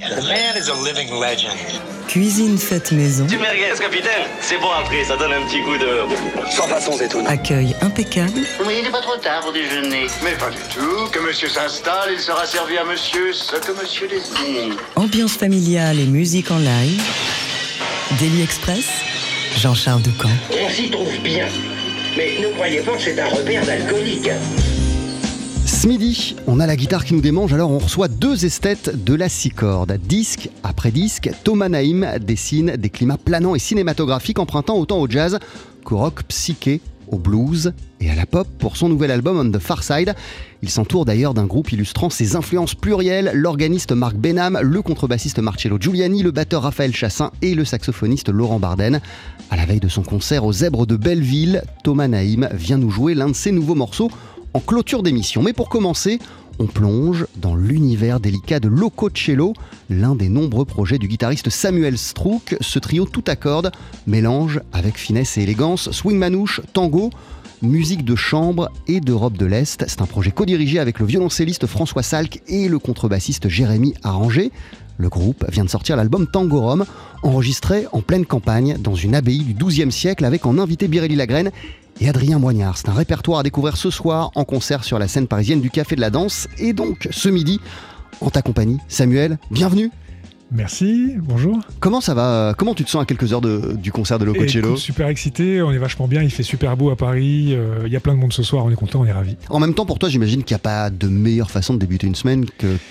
The man is a living legend. Cuisine faite maison. Du merguez, capitaine. C'est bon après, ça donne un petit goût de... Sans façon étonnante. Accueil impeccable. Oui, il n'est pas trop tard pour déjeuner. Mais pas du tout. Que monsieur s'installe, il sera servi à monsieur ce que monsieur désire. Ambiance familiale et musique en live. Daily Express, Jean-Charles Ducamp. On s'y trouve bien. Mais ne croyez pas que c'est un repère d'alcoolique. Ce midi, on a la guitare qui nous démange, alors on reçoit deux esthètes de la six cordes. Disque après disque, Thomas Naïm dessine des climats planants et cinématographiques empruntant autant au jazz qu'au rock psyché, au blues et à la pop. Pour son nouvel album On The Far Side, il s'entoure d'ailleurs d'un groupe illustrant ses influences plurielles, l'organiste Marc Benham, le contrebassiste Marcello Giuliani, le batteur Raphaël Chassin et le saxophoniste Laurent Bardainne. À la veille de son concert aux Zèbres de Belleville, Thomas Naïm vient nous jouer l'un de ses nouveaux morceaux en clôture d'émission. Mais pour commencer, on plonge dans l'univers délicat de Loco Cello, l'un des nombreux projets du guitariste Samuel Strouk. Ce trio tout à cordes mélange avec finesse et élégance swing manouche, tango, musique de chambre et d'Europe de l'Est. C'est un projet co-dirigé avec le violoncelliste François Salque et le contrebassiste Jérémy Arranger. Le groupe vient de sortir l'album Tangorom, enregistré en pleine campagne dans une abbaye du XIIe siècle avec en invité Biréli Lagrène et Adrien Moignard. C'est un répertoire à découvrir ce soir en concert sur la scène parisienne du Café de la Danse. Et donc, ce midi, en ta compagnie, Samuel, bienvenue. Merci, bonjour. Comment ça va ? Comment tu te sens à quelques heures du concert de Loco Cello ? Super excité, on est vachement bien, il fait super beau à Paris, il y a plein de monde ce soir, on est content, on est ravis. En même temps, pour toi, j'imagine qu'il n'y a pas de meilleure façon de débuter une semaine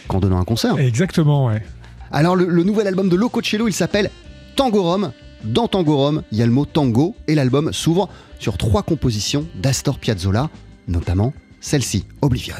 qu'en donnant un concert. Exactement, ouais. Alors, le nouvel album de Loco Cello, il s'appelle Tangorom. Dans Tangorom, il y a le mot tango et l'album s'ouvre sur trois compositions d'Astor Piazzolla, notamment celle-ci, Oblivion.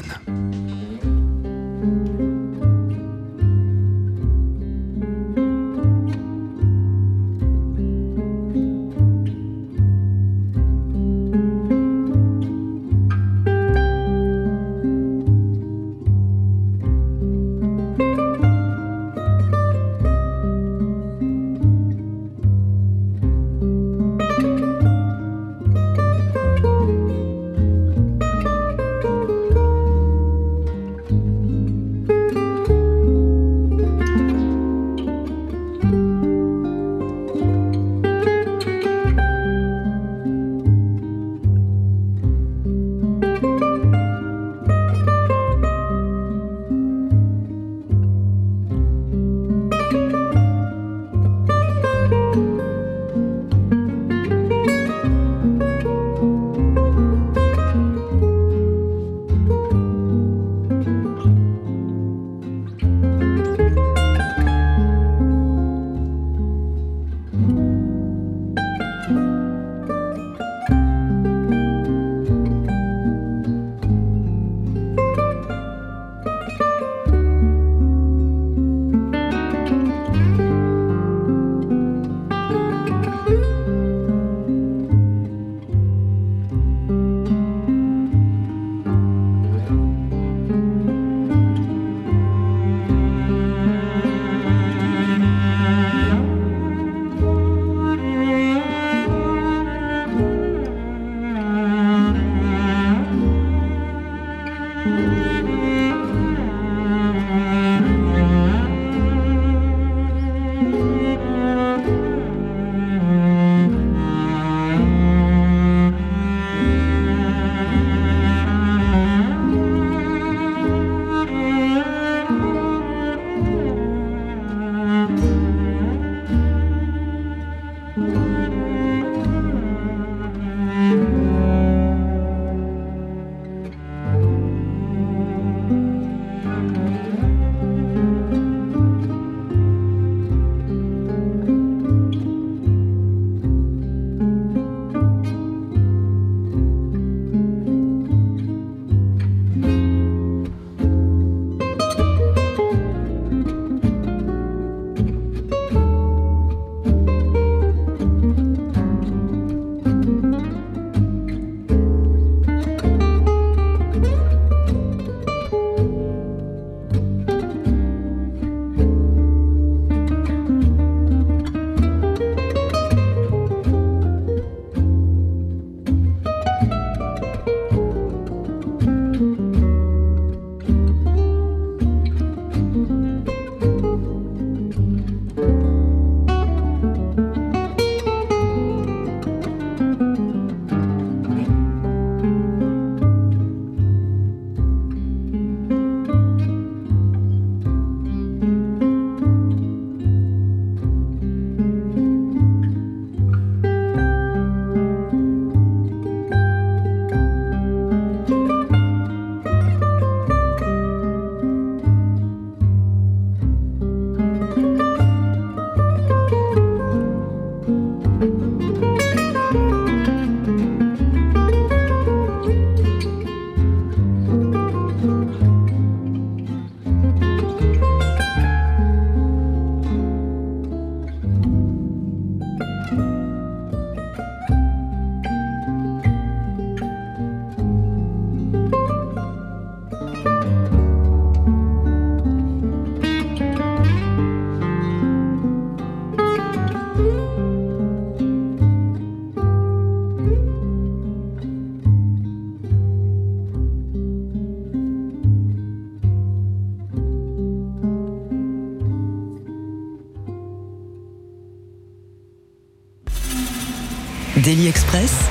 Daily Express,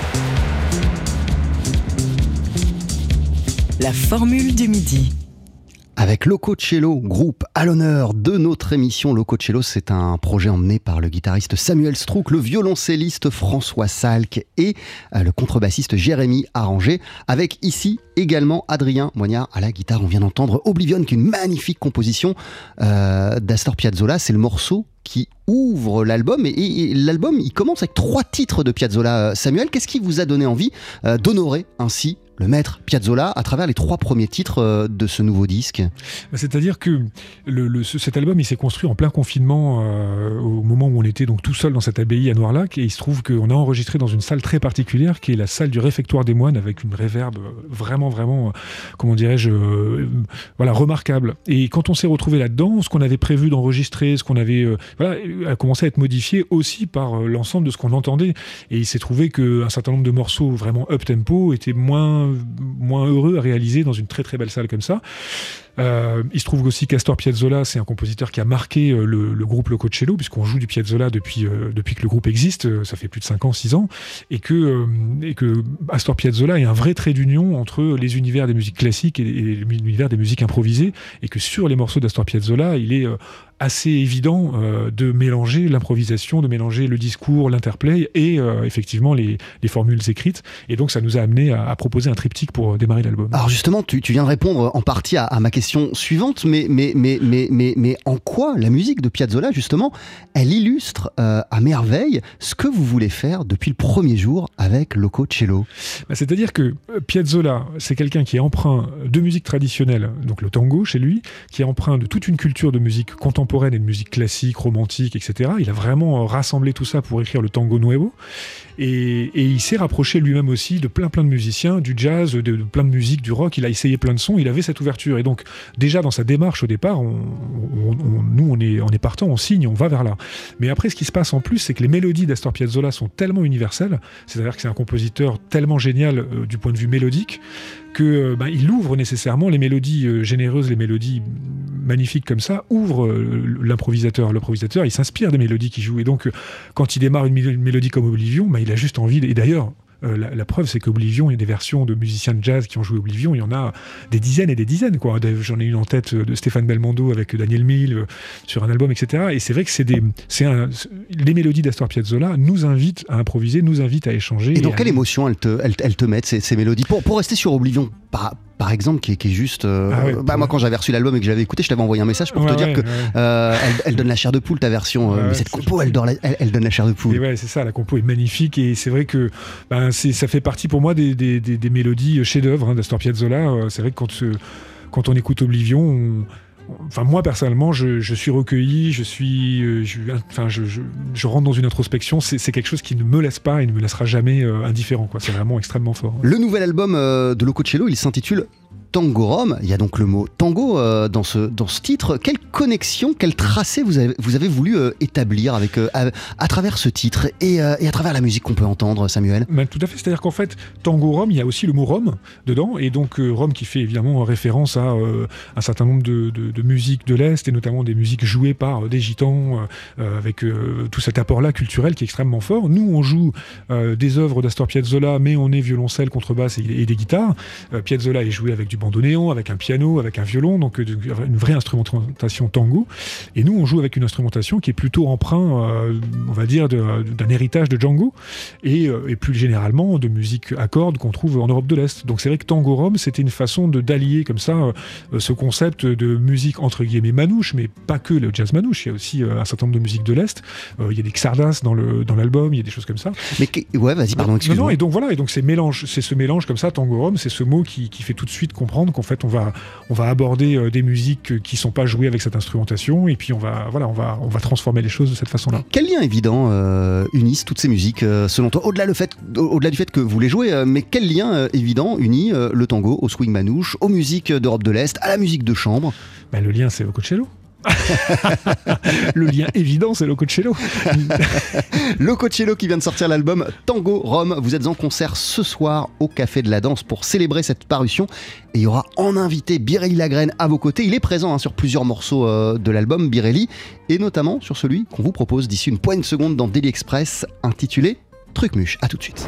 la formule du midi. Avec Loco Cello, groupe à l'honneur de notre émission. Loco Cello, c'est un projet emmené par le guitariste Samuel Strouk, le violoncelliste François Salque et le contrebassiste Jérémy Arranger, avec ici également Adrien Moignard à la guitare. On vient d'entendre Oblivion, qui est une magnifique composition d'Astor Piazzolla. C'est le morceau qui ouvre l'album, et l'album il commence avec 3 titres de Piazzolla. Samuel, qu'est-ce qui vous a donné envie d'honorer ainsi le maître Piazzolla à travers les 3 premiers titres de ce nouveau disque? C'est-à-dire que cet album, il s'est construit en plein confinement, au moment où on était donc tout seul dans cette abbaye à Noirlac, et il se trouve qu'on a enregistré dans une salle très particulière qui est la salle du réfectoire des moines, avec une réverb vraiment comment dirais-je, remarquable. Et quand on s'est retrouvé là-dedans, ce qu'on avait prévu d'enregistrer, ce qu'on avait a commencé à être modifié aussi par l'ensemble de ce qu'on entendait, et il s'est trouvé qu'un certain nombre de morceaux vraiment up-tempo étaient moins heureux à réaliser dans une très très belle salle comme ça. Il se trouve aussi qu'Astor Piazzolla, c'est un compositeur qui a marqué le groupe Loco Cello, puisqu'on joue du Piazzolla depuis que le groupe existe, ça fait plus de 5 ans, 6 ans, et que Astor Piazzolla est un vrai trait d'union entre les univers des musiques classiques et l'univers des musiques improvisées, et que sur les morceaux d'Astor Piazzolla, il est assez évident de mélanger l'improvisation, de mélanger le discours, l'interplay et effectivement les formules écrites, et donc ça nous a amené à proposer un triptyque pour démarrer l'album. Alors justement, tu viens de répondre en partie à ma question suivante, mais en quoi la musique de Piazzolla, justement, elle illustre à merveille ce que vous voulez faire depuis le premier jour avec Loco Cello? C'est-à-dire que Piazzolla, c'est quelqu'un qui est emprunt de musique traditionnelle, donc le tango chez lui, qui est emprunt de toute une culture de musique contemporaine et de musique classique, romantique, etc. Il a vraiment rassemblé tout ça pour écrire le tango nuevo, et il s'est rapproché lui-même aussi de plein de musiciens, du jazz, de plein de musique, du rock. Il a essayé plein de sons, il avait cette ouverture, et donc déjà dans sa démarche au départ, nous on est partant, on signe, on va vers là. Mais après, ce qui se passe en plus, c'est que les mélodies d'Astor Piazzolla sont tellement universelles, c'est-à-dire que c'est un compositeur tellement génial du point de vue mélodique, qu'il ouvre nécessairement les mélodies généreuses, les mélodies magnifiques comme ça, ouvre l'improvisateur. L'improvisateur, il s'inspire des mélodies qu'il joue, et donc quand il démarre une mélodie comme Oblivion, il a juste envie, et d'ailleurs la preuve, c'est qu'Oblivion, il y a des versions de musiciens de jazz qui ont joué Oblivion, il y en a des dizaines et des dizaines, quoi. J'en ai une en tête de Stéphane Belmondo avec Daniel Mill sur un album, etc. Et c'est vrai que les mélodies d'Astor Piazzolla nous invitent à improviser, nous invitent à échanger. Et donc quelle émotion elles te mettent, ces mélodies, pour rester sur Oblivion par exemple, qui est juste... Moi, quand j'avais reçu l'album et que j'avais écouté, je t'avais envoyé un message pour te dire que elle donne la chair de poule, ta version. Mais cette compo, elle donne la chair de poule. Et c'est ça, la compo est magnifique. Et c'est vrai que ça fait partie pour moi des mélodies chefs-d'œuvre d'Astor Piazzolla. C'est vrai que quand on écoute Oblivion... Enfin, moi, personnellement, je suis recueilli, je rentre dans une introspection. C'est quelque chose qui ne me laisse pas et ne me laissera jamais indifférent, quoi. C'est vraiment extrêmement fort. Le nouvel album de Loco Cello, il s'intitule Tangorom. Il y a donc le mot tango dans ce titre. Quelle connexion, quel tracé vous avez voulu établir avec à travers ce titre et à travers la musique qu'on peut entendre, Samuel? Tout à fait, c'est-à-dire qu'en fait, Tangorom, il y a aussi le mot Rome dedans, et donc Rome qui fait évidemment référence à un certain nombre de musiques de l'Est, et notamment des musiques jouées par des gitans, avec tout cet apport-là culturel qui est extrêmement fort. Nous, on joue des œuvres d'Astor Piazzolla, mais on est violoncelle, contrebasse et des guitares. Piazzolla est joué avec du bandoneon, avec un piano, avec un violon, donc une vraie instrumentation tango, et nous on joue avec une instrumentation qui est plutôt emprunt, on va dire, d'un héritage de Django, et plus généralement de musique à cordes qu'on trouve en Europe de l'Est. Donc c'est vrai que Tangorom, c'était une façon d'allier comme ça ce concept de musique entre guillemets manouche, mais pas que le jazz manouche, il y a aussi un certain nombre de musiques de l'Est, il y a des xardas dans l'album, il y a des choses comme ça. Et donc c'est ce mélange comme ça, Tangorom, c'est ce mot qui fait tout de suite comprendre qu'en fait on va aborder des musiques qui sont pas jouées avec cette instrumentation, et puis on va transformer les choses de cette façon-là. Quel lien évident unissent toutes ces musiques selon toi, au-delà du fait que vous les jouez, mais quel lien évident unit le tango au swing manouche, aux musiques d'Europe de l'Est, à la musique de chambre? Le lien, c'est Loco Cello. Le lien évident, c'est Loco Cello. Loco Cello qui vient de sortir l'album Tangorom. Vous êtes en concert ce soir au Café de la Danse pour célébrer cette parution, et il y aura en invité Biréli Lagrène à vos côtés. Il est présent sur plusieurs morceaux de l'album, Biréli, et notamment sur celui qu'on vous propose d'ici une poignée de secondes dans Daily Express, intitulé Trucmuche. À tout de suite.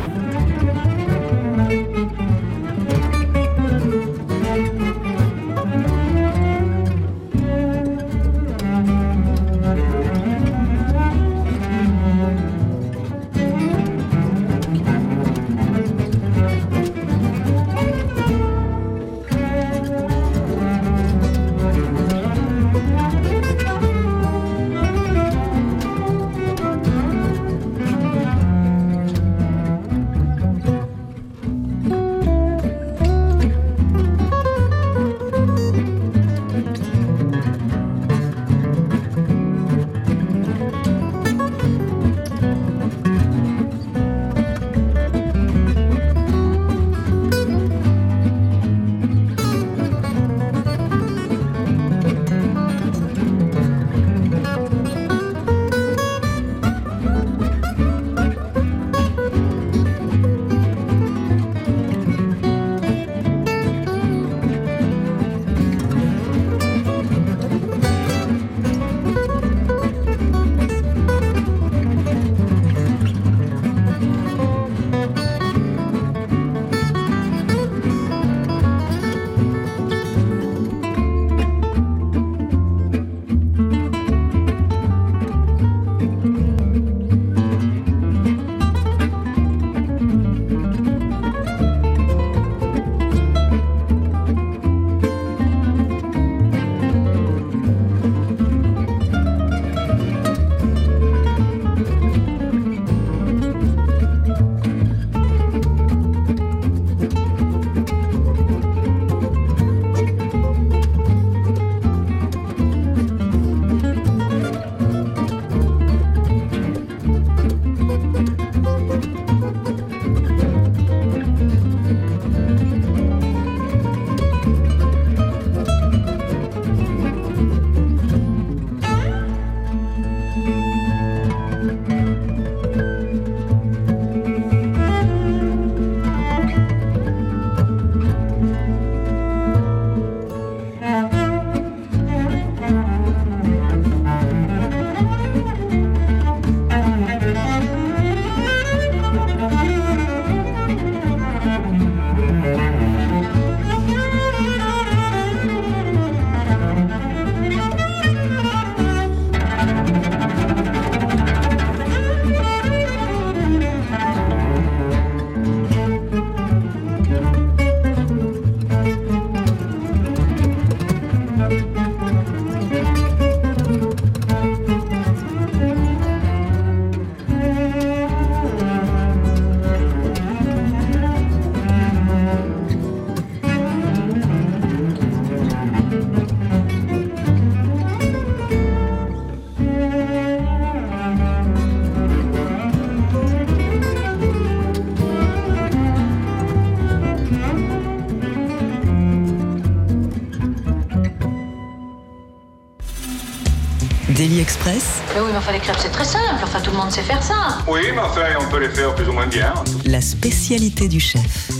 Express. Mais oui, mais enfin, les crêpes, c'est très simple. Enfin, tout le monde sait faire ça. Oui, mais enfin, on peut les faire plus ou moins bien. La spécialité du chef.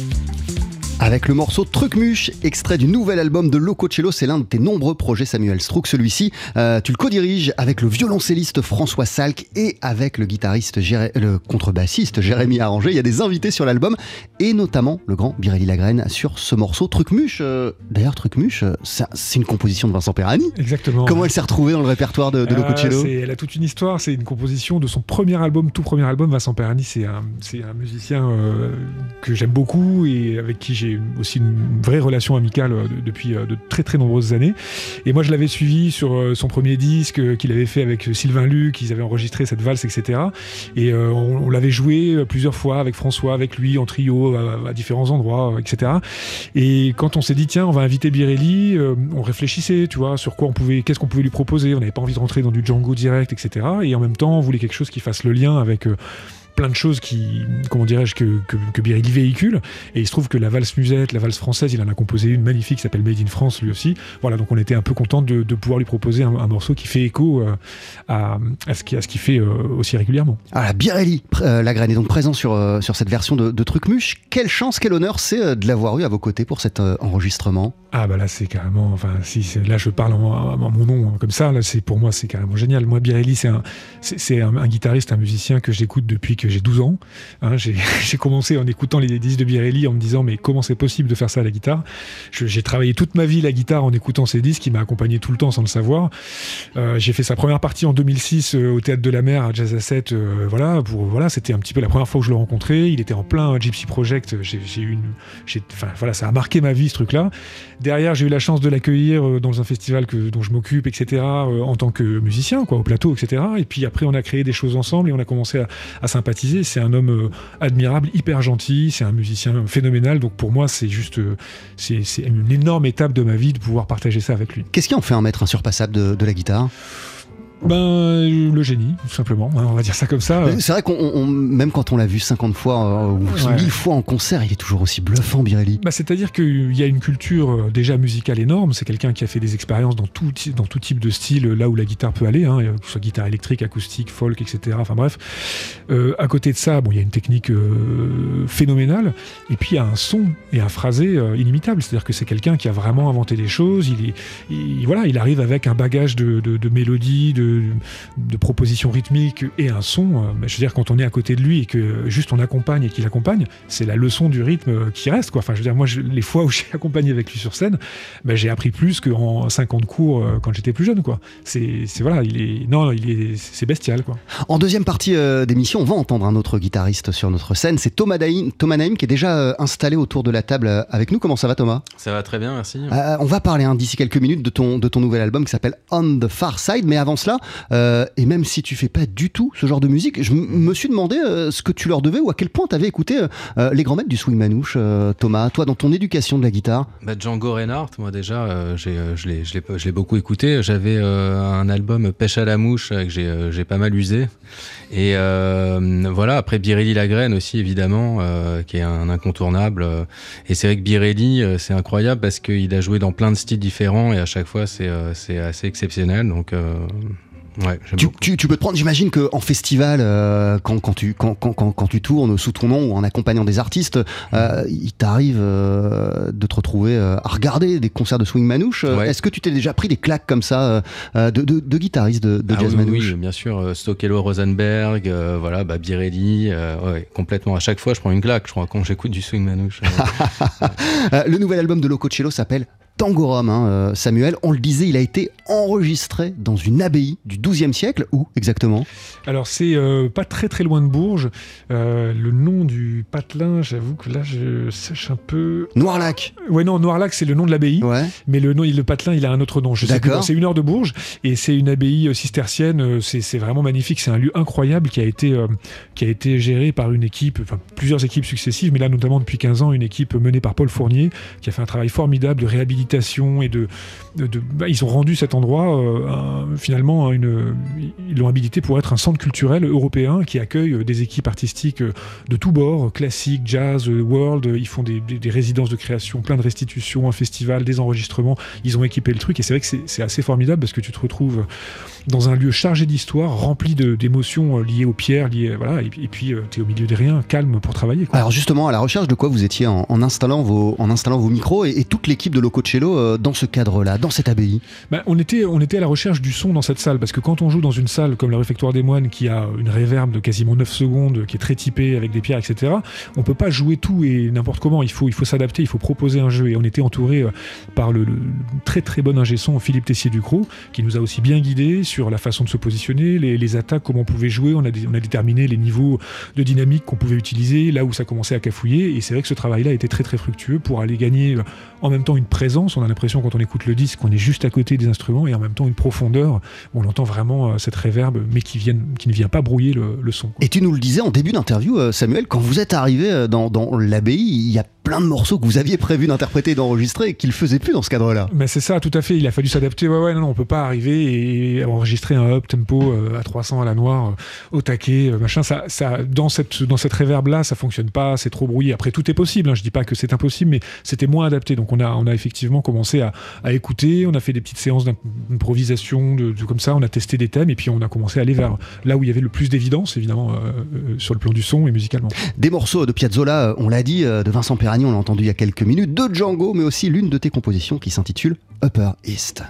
Avec le morceau Trucmuche, extrait du nouvel album de Loco Cello, c'est l'un de tes nombreux projets, Samuel Strouk. Celui-ci, tu le co-diriges avec le violoncelliste François Salque et avec le guitariste, le contrebassiste Jérémy Arranger. Il y a des invités sur l'album et notamment le grand Biréli Lagrène sur ce morceau Trucmuche. D'ailleurs, Trucmuche, c'est une composition de Vincent Peirani. Exactement. Comment elle s'est retrouvée dans le répertoire de Loco Cello ? Elle a toute une histoire. C'est une composition de son premier album, tout premier album. Vincent Peirani, c'est un musicien que j'aime beaucoup et avec qui j'ai aussi une vraie relation amicale depuis de très très nombreuses années. Et moi je l'avais suivi sur son premier disque qu'il avait fait avec Sylvain Luc, ils avaient enregistré cette valse, etc. Et on l'avait joué plusieurs fois avec François, avec lui, en trio, à différents endroits, etc. Et quand on s'est dit tiens, on va inviter Biréli, on réfléchissait, tu vois, sur quoi on pouvait, qu'est-ce qu'on pouvait lui proposer. On n'avait pas envie de rentrer dans du Django direct, etc. Et en même temps, on voulait quelque chose qui fasse le lien avec plein de choses qui, comment dirais-je, que Biréli véhicule. Et il se trouve que la valse musette, la valse française, il en a composé une magnifique qui s'appelle Made in France lui aussi. Voilà, donc on était un peu content de pouvoir lui proposer un morceau qui fait écho à ce qu'il fait aussi régulièrement. Ah, Biréli Lagrène est donc présent sur cette version de Trucmuche. Quelle chance, quel honneur c'est de l'avoir eu à vos côtés pour cet enregistrement. Ah bah là c'est carrément, enfin là je parle en mon nom comme ça, là c'est pour moi c'est carrément génial. Moi Biréli c'est un guitariste, un musicien que j'écoute depuis que que j'ai 12 ans. Hein, j'ai commencé en écoutant les disques de Biréli en me disant mais comment c'est possible de faire ça à la guitare. J'ai travaillé toute ma vie la guitare en écoutant ces disques qui m'a accompagné tout le temps sans le savoir. J'ai fait sa première partie en 2006 au Théâtre de la Mer à Jazz à 7. C'était un petit peu la première fois que je le rencontrais. Il était en plein Gypsy Project. Ça a marqué ma vie, ce truc-là. Derrière, j'ai eu la chance de l'accueillir dans un festival dont je m'occupe, etc., en tant que musicien, quoi, au plateau, etc. Et puis après, on a créé des choses ensemble et on a commencé à sympathiser. C'est un homme admirable, hyper gentil. C'est un musicien phénoménal. Donc pour moi, c'est juste... C'est une énorme étape de ma vie de pouvoir partager ça avec lui. Qu'est-ce qui en fait un maître insurpassable de la guitare ? Le génie, tout simplement, on va dire ça comme ça. C'est vrai qu'on même quand on l'a vu 50 fois ou 1000 fois en concert, il est toujours aussi bluffant, Biréli. C'est-à-dire qu'il y a une culture déjà musicale énorme, c'est quelqu'un qui a fait des expériences dans tout type de style, là où la guitare peut aller, hein, que ce soit guitare électrique, acoustique, folk, etc. Enfin bref, à côté de ça, il y a une technique phénoménale, et puis il y a un son et un phrasé inimitable, c'est-à-dire que c'est quelqu'un qui a vraiment inventé des choses, il arrive avec un bagage de mélodies, de propositions rythmiques et un son, je veux dire, quand on est à côté de lui et que juste on accompagne et qu'il accompagne, c'est la leçon du rythme qui reste, quoi. Enfin, je veux dire, moi, les fois où j'ai accompagné avec lui sur scène, j'ai appris plus qu'en 50 cours quand j'étais plus jeune, quoi. C'est bestial, quoi. En deuxième partie d'émission, on va entendre un autre guitariste sur notre scène, c'est Thomas Naïm qui est déjà installé autour de la table avec nous. Comment ça va, Thomas ? Ça va très bien, merci. On va parler d'ici quelques minutes de ton nouvel album qui s'appelle On The Far Side, mais avant cela, et même si tu fais pas du tout ce genre de musique, je me suis demandé ce que tu leur devais ou à quel point tu avais écouté les grands maîtres du swing manouche, Thomas, toi dans ton éducation de la guitare. Django Reinhardt, moi déjà je l'ai beaucoup écouté. J'avais un album Pêche à la mouche que j'ai pas mal usé, et après Biréli Lagrène aussi évidemment, qui est un incontournable, et c'est vrai que Biréli c'est incroyable parce qu'il a joué dans plein de styles différents et à chaque fois c'est assez exceptionnel, donc ouais, tu peux te prendre, j'imagine qu'en festival, quand tu tournes sous ton nom ou en accompagnant des artistes, il t'arrive de te retrouver à regarder des concerts de swing manouche. Ouais. Est-ce que tu t'es déjà pris des claques comme ça de guitaristes de jazz manouche ? Oui, bien sûr, Stokelo Rosenberg, Biréli, complètement. À chaque fois, je prends une claque, je crois, quand j'écoute du swing manouche. Le nouvel album de Loco Cello s'appelle Tangorom, Samuel, on le disait, il a été enregistré dans une abbaye du XIIe siècle, où exactement ? Alors c'est pas très très loin de Bourges, le nom du patelin, j'avoue que là je sèche un peu... Noirlac. Ouais, non, Noirlac c'est le nom de l'abbaye, ouais. Mais le patelin il a un autre nom, je sais plus, c'est une heure de Bourges, et c'est une abbaye cistercienne, c'est vraiment magnifique, c'est un lieu incroyable qui a été géré par une équipe, plusieurs équipes successives, mais là notamment depuis 15 ans, une équipe menée par Paul Fournier, qui a fait un travail formidable de réhabilitation et ils ont rendu cet endroit ils l'ont habilité pour être un centre culturel européen qui accueille des équipes artistiques de tous bords, classique, jazz, world. Ils font des résidences de création, plein de restitutions, un festival, des enregistrements. Ils ont équipé le truc et c'est vrai que c'est assez formidable parce que tu te retrouves dans un lieu chargé d'histoire, rempli d'émotions liées aux pierres, et puis t'es au milieu de rien, calme pour travailler, quoi. Alors justement, à la recherche de quoi vous étiez en installant vos micros et toute l'équipe de Loco Cello dans ce cadre-là, dans cette abbaye? On était à la recherche du son dans cette salle, parce que quand on joue dans une salle comme le Réfectoire des Moines qui a une réverb de quasiment 9 secondes, qui est très typée avec des pierres, etc., on peut pas jouer tout et n'importe comment, il faut s'adapter, il faut proposer un jeu, et on était entouré par le très très bon ingé son Philippe Tessier Ducrot, qui nous a aussi bien guidés sur la façon de se positionner, les attaques, comment on pouvait jouer, on a déterminé les niveaux de dynamique qu'on pouvait utiliser, là où ça commençait à cafouiller, et c'est vrai que ce travail-là était très très fructueux pour aller gagner en même temps une présence. On a l'impression quand on écoute le disque qu'on est juste à côté des instruments et en même temps une profondeur où on entend vraiment cette réverb mais qui ne vient pas brouiller le son, quoi. Et tu nous le disais en début d'interview, Samuel, quand vous êtes arrivé dans l'abbaye, il y a plein de morceaux que vous aviez prévu d'interpréter et d'enregistrer et qu'il ne faisait plus dans ce cadre-là. Mais c'est ça, tout à fait, il a fallu s'adapter. On ne peut pas arriver et enregistrer un up-tempo à 300 à la noire, au taquet, machin. Ça, dans cette réverb-là, ça ne fonctionne pas, c'est trop brouillé. Après, tout est possible, hein, je ne dis pas que c'est impossible, mais c'était moins adapté. Donc on a effectivement commencé à écouter, on a fait des petites séances d'improvisation, comme ça, on a testé des thèmes et puis on a commencé à aller vers là où il y avait le plus d'évidence, évidemment, sur le plan du son et musicalement. Des morceaux de Piazzolla, on l'a dit, de Vincent Peirani, on l'a entendu il y a quelques minutes, de Django, mais aussi l'une de tes compositions qui s'intitule Upper East.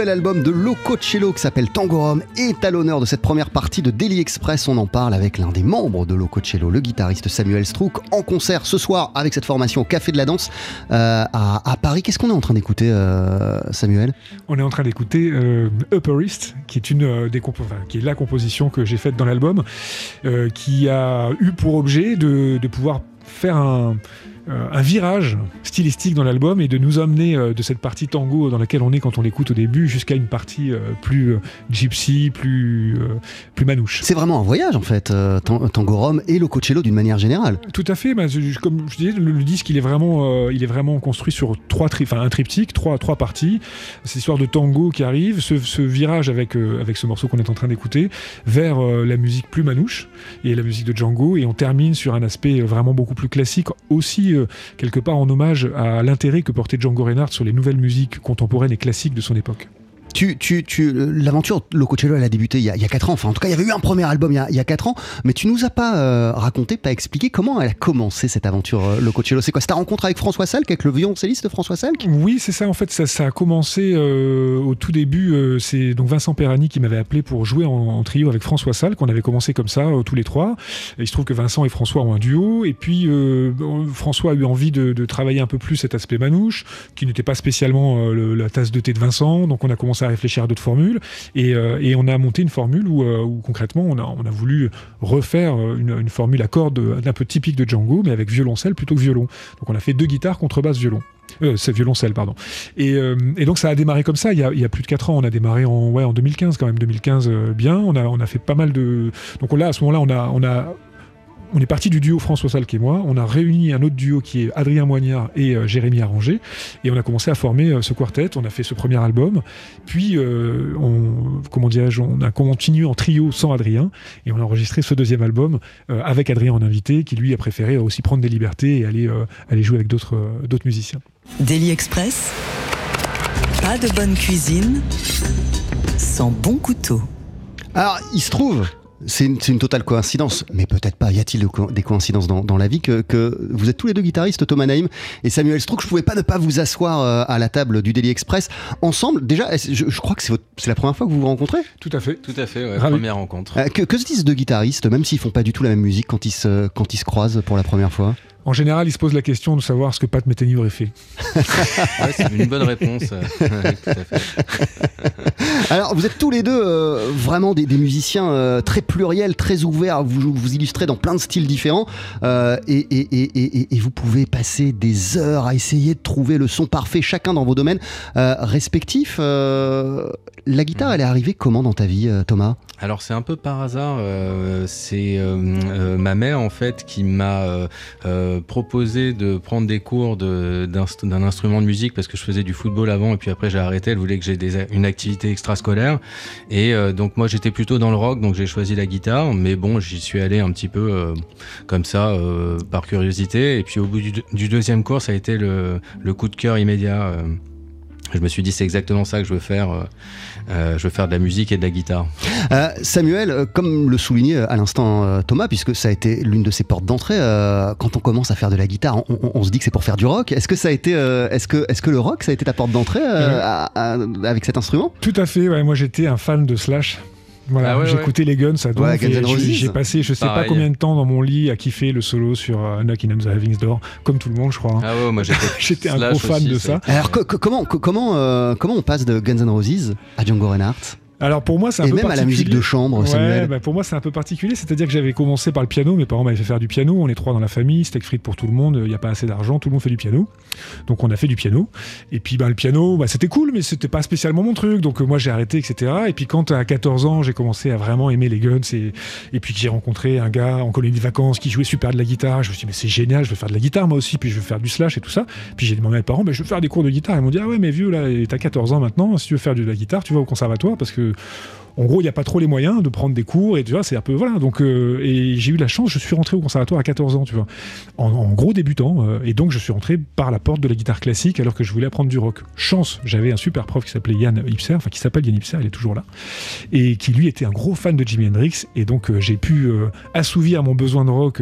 nouvel album de Loco Cello qui s'appelle Tangorom est à l'honneur de cette première partie de Daily Express. On en parle avec l'un des membres de Loco Cello, le guitariste Samuel Strouk, en concert ce soir avec cette formation au Café de la Danse à Paris. Qu'est-ce qu'on est en train d'écouter, Samuel ? On est en train d'écouter Upper East, qui est la composition que j'ai faite dans l'album, qui a eu pour objet de pouvoir faire un virage stylistique dans l'album et de nous amener de cette partie tango dans laquelle on est quand on l'écoute au début jusqu'à une partie plus gypsy, plus manouche. C'est vraiment un voyage en fait, Tangorom et Loco Cello d'une manière générale. Tout à fait, comme je disais, le disque il est vraiment construit sur un triptyque, trois parties. Cette histoire de tango qui arrive, ce virage avec ce morceau qu'on est en train d'écouter vers la musique plus manouche et la musique de Django, et on termine sur un aspect vraiment beaucoup plus classique, aussi quelque part en hommage à l'intérêt que portait Django Reinhardt sur les nouvelles musiques contemporaines et classiques de son époque. L'aventure Loco Cello, elle a débuté il y a 4 ans, enfin en tout cas il y avait eu un premier album il y a 4 ans, mais tu nous as pas raconté, pas expliqué comment elle a commencé cette aventure Loco Cello. C'est quoi, c'est ta rencontre avec François Salque, avec le violoncelliste François Salque ? Oui, c'est ça en fait, ça a commencé au tout début, c'est donc Vincent Peirani qui m'avait appelé pour jouer en trio avec François Salque. On avait commencé comme ça tous les trois, et il se trouve que Vincent et François ont un duo, et puis François a eu envie de travailler un peu plus cet aspect manouche, qui n'était pas spécialement la tasse de thé de Vincent, donc on a commencé à réfléchir à d'autres formules et on a monté une formule où concrètement on a voulu refaire une formule à cordes un peu typique de Django, mais avec violoncelle plutôt que violon. Donc on a fait 2 guitares, contrebasse, violon. C'est violoncelle, pardon. Et donc ça a démarré comme ça, il y a plus de 4 ans. On a démarré en 2015 quand même, 2015 bien. On a fait pas mal de... Donc là, à ce moment-là, on est parti du duo François Salque et moi, on a réuni un autre duo qui est Adrien Moignard et Jérémy Arranger, et on a commencé à former ce quartet. On a fait ce premier album, puis on a continué en trio sans Adrien, et on a enregistré ce deuxième album avec Adrien en invité, qui lui a préféré aussi prendre des libertés et aller jouer avec d'autres musiciens. Daily Express, pas de bonne cuisine sans bon couteau. Alors, il se trouve... C'est une totale coïncidence, mais peut-être pas. Y a-t-il des coïncidences dans la vie que vous êtes tous les deux guitaristes, Thomas Naïm et Samuel Strouk? Je pouvais pas ne pas vous asseoir à la table du Daily Express ensemble. Déjà, je crois que c'est la première fois que vous vous rencontrez. Tout à fait. Ouais, première rencontre. Que se disent deux guitaristes, même s'ils font pas du tout la même musique, quand ils se croisent pour la première fois? En général, ils se posent la question de savoir ce que Pat Metheny aurait fait. Ouais, c'est une bonne réponse. Ouais, tout à fait. Alors, vous êtes tous les deux vraiment des musiciens très pluriels, très ouverts. Vous vous illustrez dans plein de styles différents. Et vous pouvez passer des heures à essayer de trouver le son parfait, chacun dans vos domaines respectifs. La guitare, elle est arrivée comment dans ta vie, Thomas ? Alors, c'est un peu par hasard. C'est ma mère, en fait, qui m'a... proposé de prendre des cours d'un instrument de musique, parce que je faisais du football avant et puis après j'ai arrêté. Elle voulait que j'ai une activité extrascolaire et donc moi j'étais plutôt dans le rock, donc j'ai choisi la guitare, mais bon, j'y suis allé un petit peu comme ça par curiosité, et puis au bout du deuxième cours, ça a été le coup de cœur immédiat. Je me suis dit, c'est exactement ça que je veux faire. Je veux faire de la musique et de la guitare. Samuel, comme le soulignait à l'instant Thomas, puisque ça a été l'une de ses portes d'entrée, quand on commence à faire de la guitare, on se dit que c'est pour faire du rock. Est-ce que ça a été, est-ce que le rock, ça a été ta porte d'entrée avec cet instrument ? Tout à fait. Ouais, moi, j'étais un fan de Slash. Voilà, j'écoutais les Guns, ça donc j'ai passé je sais pas combien de temps dans mon lit à kiffer le solo sur Knockin' on the Heaven's Door, comme tout le monde je crois. Hein. Ah ouais, moi j'étais un gros fan de ça. Alors comment on passe de Guns N' Roses à Django Reinhardt ? Alors pour moi, c'est un peu particulier. Et même à la musique de chambre, Samuel. Ouais, bah pour moi, c'est un peu particulier. C'est-à-dire que j'avais commencé par le piano. Mes parents m'avaient fait faire du piano. On est 3 dans la famille. Steak frites pour tout le monde. Il n'y a pas assez d'argent. Tout le monde fait du piano. Donc on a fait du piano. Et puis le piano, c'était cool, mais c'était pas spécialement mon truc. Donc moi, j'ai arrêté, etc. Et puis quand à 14 ans, j'ai commencé à vraiment aimer les Guns. Et puis j'ai rencontré un gars en colonie de vacances qui jouait super de la guitare. Je me suis dit, mais c'est génial, je veux faire de la guitare moi aussi. Puis je veux faire du Slash et tout ça. Puis j'ai demandé à mes parents, je veux faire des cours de guitare. Ils m'ont dit, ah ouais, mais vieux, là, t'as 14 ans maintenant. Si tu veux faire de la guitare, tu vas au conservatoire parce que en gros, il n'y a pas trop les moyens de prendre des cours, et tu vois, c'est un peu, voilà. Donc, et j'ai eu la chance, je suis rentré au conservatoire à 14 ans, tu vois, en gros débutant, et donc je suis rentré par la porte de la guitare classique alors que je voulais apprendre du rock. Chance, j'avais un super prof qui s'appelait Yann Hipser, enfin qui s'appelle Yann Hipser, il est toujours là, et qui lui était un gros fan de Jimi Hendrix, et donc j'ai pu assouvir mon besoin de rock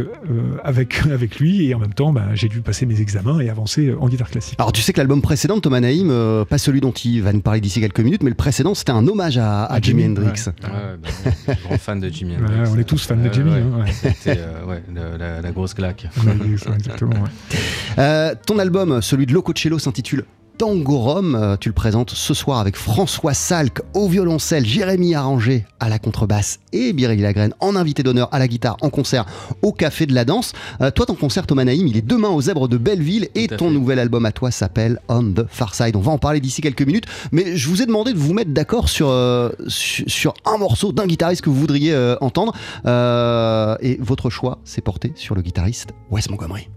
avec lui, et en même temps, bah, j'ai dû passer mes examens et avancer en guitare classique. Alors tu sais que l'album précédent de Thomas Naïm, pas celui dont il va nous parler d'ici quelques minutes, mais le précédent, c'était un hommage à Jimi Hendrix. Ouais. Ouais, bah, grand fan de Jimi Hendrix. Ouais, on est tous fans de Jimi. Ouais. Ouais. C'était ouais, la grosse claque. Ouais, ça, exactement. Ouais. Ton album, celui de Loco Cello, s'intitule Tangorom. Tu le présentes ce soir avec François Salque au violoncelle, Jérémy Arranger à la contrebasse et Biréli Lagrène en invité d'honneur à la guitare en concert au Café de la Danse. Toi, ton concert, Thomas Naïm, il est demain au Zèbre de Belleville, et ton nouvel album à toi s'appelle On The Far Side. On va en parler d'ici quelques minutes, mais je vous ai demandé de vous mettre d'accord sur un morceau d'un guitariste que vous voudriez entendre, et votre choix s'est porté sur le guitariste Wes Montgomery.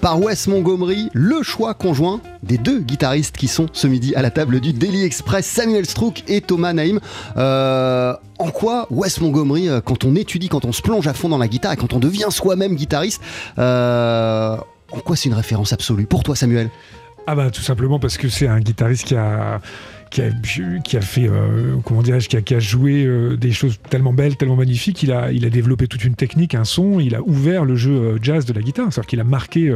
Par Wes Montgomery, le choix conjoint des deux guitaristes qui sont ce midi à la table du Daily Express, Samuel Strouk et Thomas Naïm. En quoi Wes Montgomery, quand on étudie, quand on se plonge à fond dans la guitare et quand on devient soi-même guitariste, en quoi c'est une référence absolue pour toi, Samuel? Ah bah tout simplement parce que c'est un guitariste qui a fait, comment dirais-je, qui a joué des choses tellement belles, tellement magnifiques. Il a développé toute une technique, un son, il a ouvert le jeu jazz de la guitare, c'est-à-dire qu'il a marqué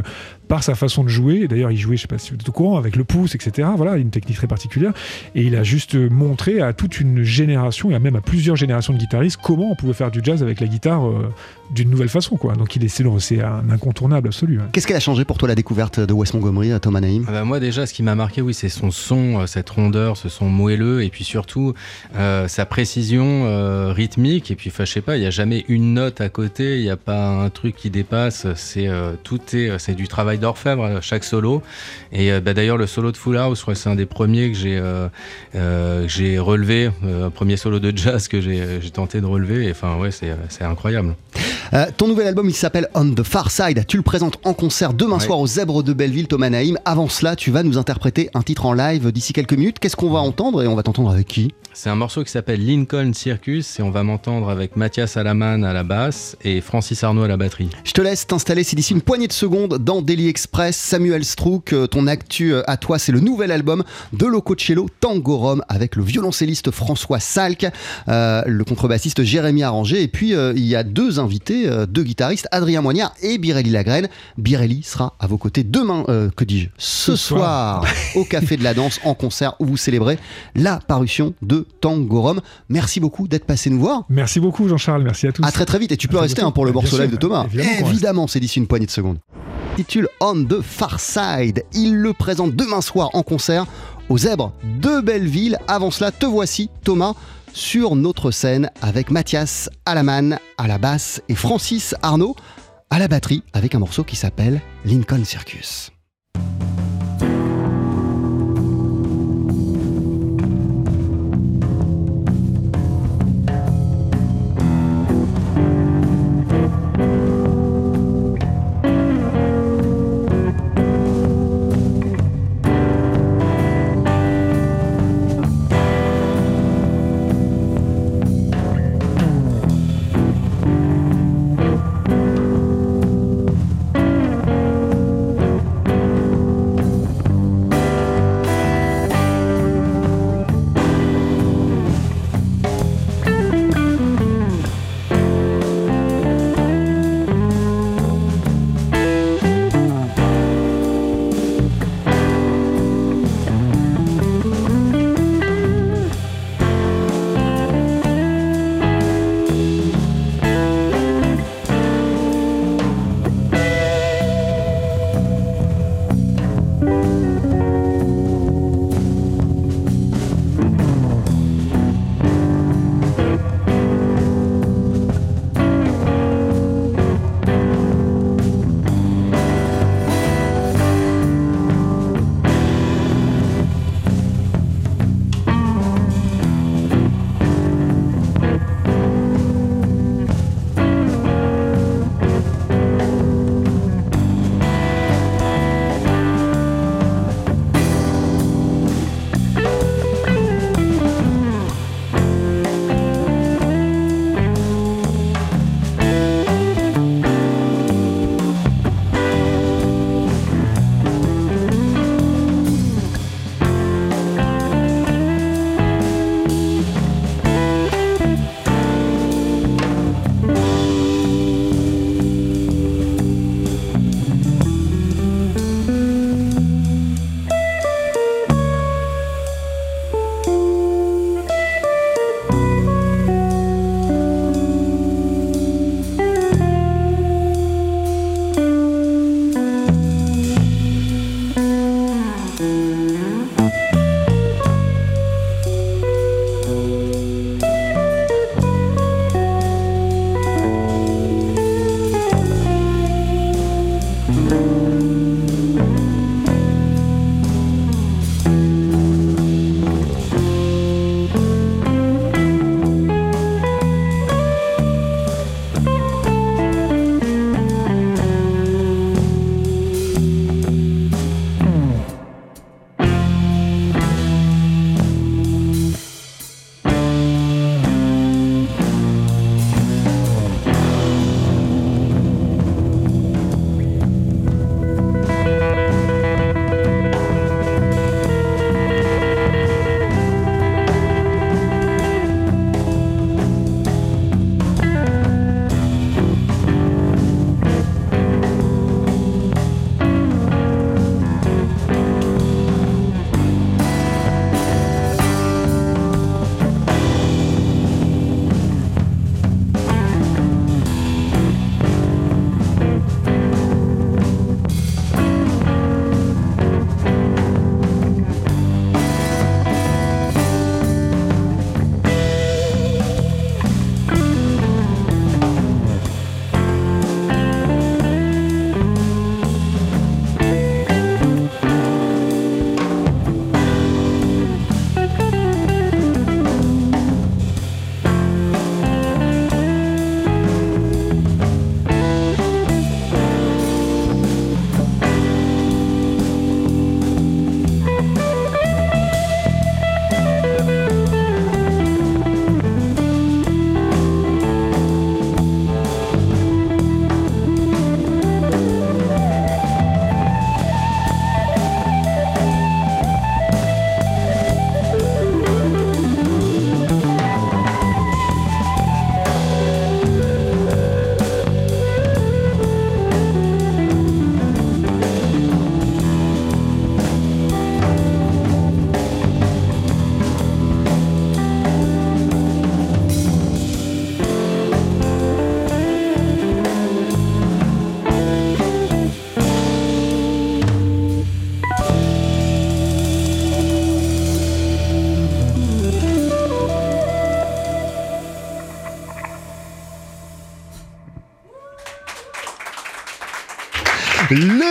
par sa façon de jouer, et d'ailleurs il jouait, je sais pas si vous êtes au courant, avec le pouce, etc. Voilà, une technique très particulière, et il a juste montré à toute une génération, et même à plusieurs générations de guitaristes, comment on pouvait faire du jazz avec la guitare d'une nouvelle façon, quoi. Donc c'est un incontournable absolu. Ouais. Qu'est-ce qu'elle a changé pour toi, la découverte de Wes Montgomery, Thomas Naïm? Moi déjà, ce qui m'a marqué, oui, c'est son son, cette rondeur, ce son moelleux, et puis surtout sa précision rythmique. Et puis, je sais pas, il n'y a jamais une note à côté, il n'y a pas un truc qui dépasse. C'est du travail d'orfèvre, chaque solo. Et bah, d'ailleurs, le solo de Full House, je crois que c'est un des premiers que j'ai relevé, un premier solo de jazz que j'ai tenté de relever. Et enfin, ouais, c'est incroyable. Ton nouvel album, il s'appelle On The Far Side. Tu le présentes en concert demain soir au Zèbre de Belleville, Thomas Naïm. Avant cela, tu vas nous interpréter un titre en live d'ici quelques minutes. Qu'est-ce qu'on va entendre, et on va t'entendre avec qui ? C'est un morceau qui s'appelle Lincoln Circus et on va m'entendre avec Mathias Allaman à la basse et Francis Arnaud à la batterie. Je te laisse t'installer, c'est d'ici une poignée de secondes dans Daily Express. Samuel Strouk, ton actu à toi, c'est le nouvel album de Loco Cello, Tangorom, avec le violoncelliste François Salque, le contrebassiste Jérémy Arranger et puis il y a deux invités, deux guitaristes, Adrien Moignard et Biréli Lagrène. Biréli sera à vos côtés demain, ce soir au Café de la Danse en concert où vous célébrez la parution de Tangorom. Merci beaucoup d'être passé nous voir. Merci beaucoup Jean-Charles, merci à tous. À très très vite et tu peux rester pour le morceau live de Thomas. Évidemment, c'est d'ici une poignée de secondes. Titule On The Far Side, il le présente demain soir en concert aux Zèbres de Belleville. Avant cela, te voici Thomas sur notre scène avec Mathias Allaman à la basse et Francis Arnaud à la batterie avec un morceau qui s'appelle Lincoln Circus.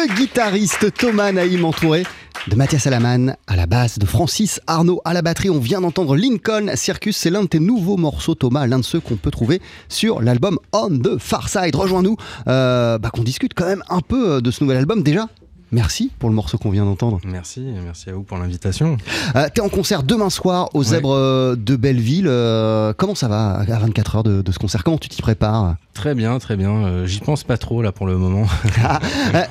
le guitariste Thomas Naïm, entouré de Mathias Allaman à la basse, de Francis Arnaud à la batterie. On vient d'entendre Lincoln Circus, c'est l'un de tes nouveaux morceaux Thomas, l'un de ceux qu'on peut trouver sur l'album On The Far Side. Rejoins-nous, qu'on discute quand même un peu de ce nouvel album déjà. Merci pour le morceau qu'on vient d'entendre. Merci à vous pour l'invitation. T'es en concert demain soir au Zèbre de Belleville. Comment ça va à 24 heures de ce concert? Comment tu t'y prépares? Très bien. J'y pense pas trop là pour le moment.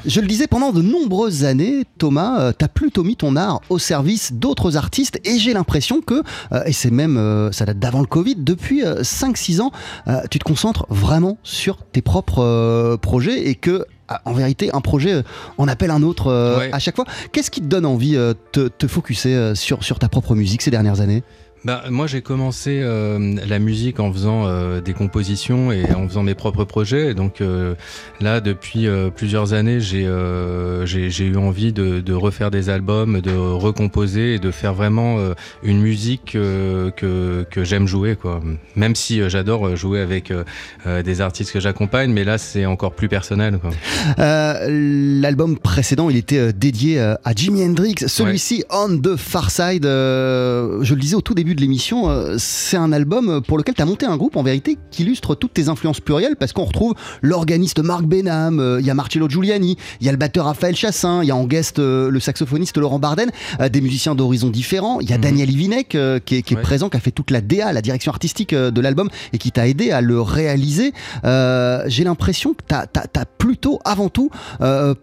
Je le disais, pendant de nombreuses années, Thomas, t'as plutôt mis ton art au service d'autres artistes, et j'ai l'impression que, et c'est même, ça date d'avant le Covid, depuis 5-6 ans, tu te concentres vraiment sur tes propres projets et que, en vérité, un projet en appelle un autre à chaque fois. Qu'est-ce qui te donne envie de te focuser sur ta propre musique ces dernières années ? Moi, j'ai commencé la musique en faisant des compositions et en faisant mes propres projets. Donc là, depuis plusieurs années, j'ai eu envie de refaire des albums, de recomposer et de faire vraiment une musique que j'aime jouer, quoi. Même si j'adore jouer avec des artistes que j'accompagne, mais là, c'est encore plus personnel, quoi. L'album précédent, il était dédié à Jimi Hendrix. Celui-ci, On The Far Side, je le disais au tout début de l'émission, c'est un album pour lequel tu as monté un groupe en vérité qui illustre toutes tes influences plurielles, parce qu'on retrouve l'organiste Marc Benham, il y a Marcello Giuliani, il y a le batteur Raphaël Chassin, il y a en guest le saxophoniste Laurent Bardainne, des musiciens d'horizons différents, il y a Daniel Yvinec qui est présent, qui a fait toute la DA, la direction artistique de l'album, et qui t'a aidé à le réaliser. J'ai l'impression que t'as plutôt avant tout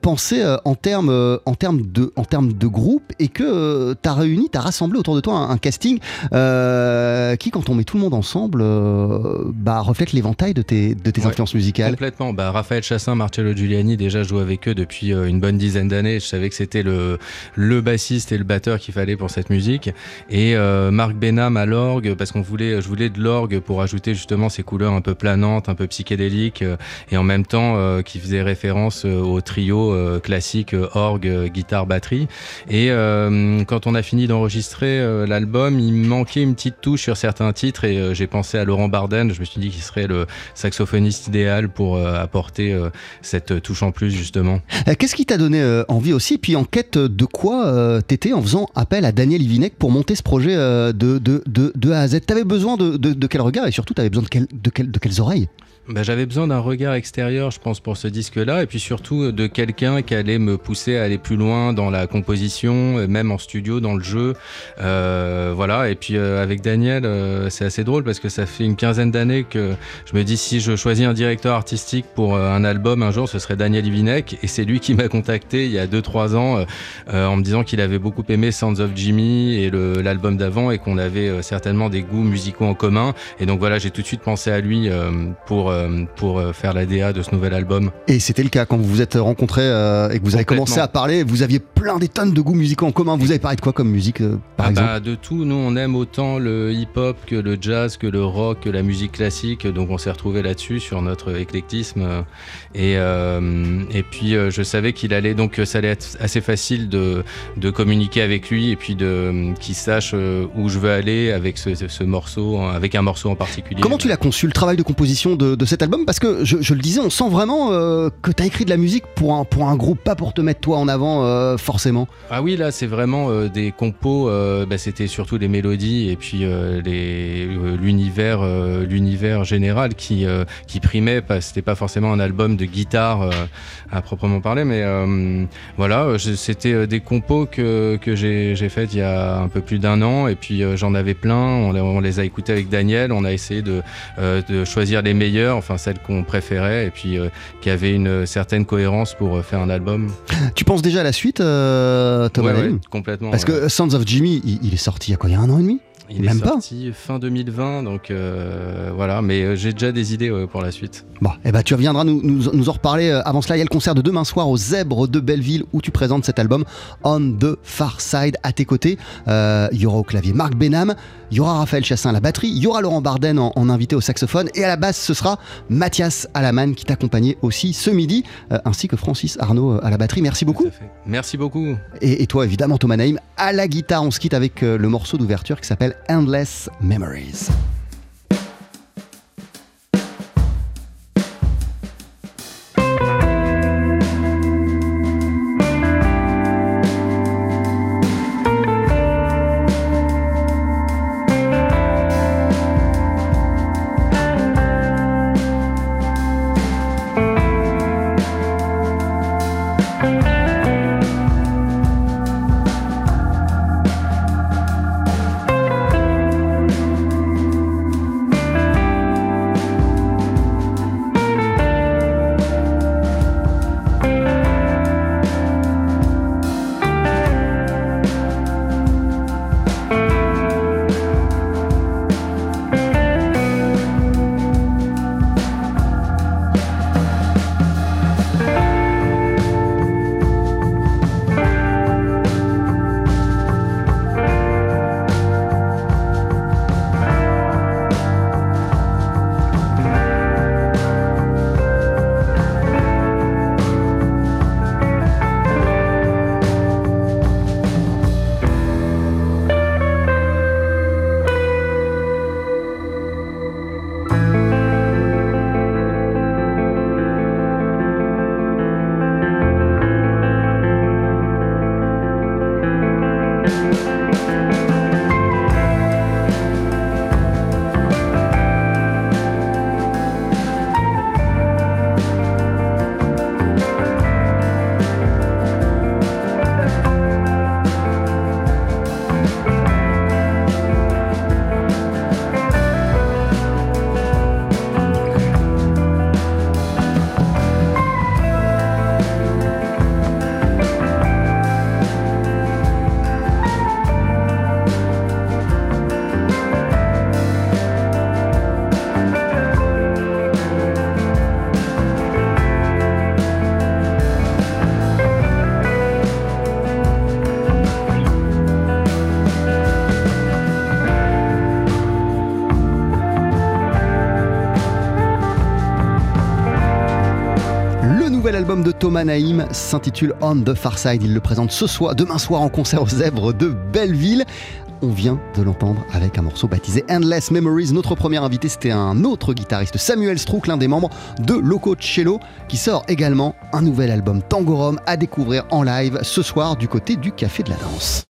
pensé en termes de groupe, et que t'as rassemblé autour de toi un casting qui, quand on met tout le monde ensemble, reflète l'éventail de tes influences musicales. Complètement. Raphaël Chassin, Marcello Giuliani, déjà je joue avec eux depuis une bonne dizaine d'années. Je savais que c'était le bassiste et le batteur qu'il fallait pour cette musique. Et Marc Benham à l'orgue, parce qu'on je voulais de l'orgue pour ajouter justement ces couleurs un peu planantes, un peu psychédéliques, et en même temps qui faisait référence au trio classique orgue, guitare, batterie. Et quand on a fini d'enregistrer l'album, il manquait une petite touche sur certains titres, et j'ai pensé à Laurent Bardainne. Je me suis dit qu'il serait le saxophoniste idéal pour apporter cette touche en plus, justement. Qu'est-ce qui t'a donné envie aussi, et puis en quête de quoi t'étais en faisant appel à Daniel Yvinec pour monter ce projet de A à Z? T'avais besoin de quel regard, et surtout t'avais besoin de quelles oreilles? J'avais besoin d'un regard extérieur, je pense, pour ce disque-là, et puis surtout de quelqu'un qui allait me pousser à aller plus loin dans la composition, même en studio, dans le jeu. Et puis avec Daniel, c'est assez drôle, parce que ça fait une quinzaine d'années que je me dis, si je choisis un directeur artistique pour un album un jour, ce serait Daniel Yvinec, et c'est lui qui m'a contacté il y a 2-3 ans en me disant qu'il avait beaucoup aimé Sounds of Jimmy et l'album d'avant, et qu'on avait certainement des goûts musicaux en commun. Et donc voilà, j'ai tout de suite pensé à lui pour faire la DA de ce nouvel album. Et c'était le cas quand vous vous êtes rencontrés et que vous avez commencé à parler, vous aviez plein des tonnes de goûts musicaux en commun. Vous avez parlé de quoi comme musique par exemple? De tout, nous on aime autant le hip-hop que le jazz, que le rock, que la musique classique, donc on s'est retrouvés là-dessus sur notre éclectisme, et puis je savais qu'il allait, donc ça allait être assez facile de communiquer avec lui, et puis qu'il sache où je veux aller avec ce morceau, avec un morceau en particulier. Comment tu l'as conçu, le travail de composition de cet album? Parce que je le disais, on sent vraiment que tu as écrit de la musique pour un groupe, pas pour te mettre toi en avant forcément. Ah oui, là c'est vraiment des compos, c'était surtout les mélodies, et puis l'univers général qui primait. C'était pas forcément un album de guitare à proprement parler, mais c'était des compos que j'ai faites il y a un peu plus d'un an, et puis j'en avais plein, on les a écoutés avec Daniel, on a essayé de choisir les meilleures, celles qu'on préférait, et puis qui avaient une certaine cohérence pour faire un album. Tu penses déjà à la suite, Thomas Naïm? Complètement. Parce que Sounds of Jimmy, il est sorti il y a 1 an et demi? Il est sorti fin 2020, donc mais j'ai déjà des idées pour la suite. Tu reviendras nous en reparler. Avant cela, il y a le concert de demain soir au Zèbre de Belleville, où tu présentes cet album On The Far Side. À tes côtés, il y aura au clavier Marc Benham, il y aura Raphaël Chassin à la batterie, il y aura Laurent Bardainne en invité au saxophone, et à la basse ce sera Mathias Allaman qui t'accompagnait aussi ce midi, ainsi que Francis Arnaud à la batterie. Merci beaucoup. Tout à fait. Merci beaucoup. Et toi évidemment Thomas Naïm à la guitare. On se quitte avec le morceau d'ouverture qui s'appelle Endless Memories. de Thomas Naïm s'intitule On The Far Side. Il le présente demain soir en concert aux Zèbres de Belleville. On vient de l'entendre avec un morceau baptisé Endless Memories. Notre premier invité, c'était un autre guitariste, Samuel Strouk, l'un des membres de Loco Cello, qui sort également un nouvel album Tangorom à découvrir en live ce soir du côté du Café de la Danse.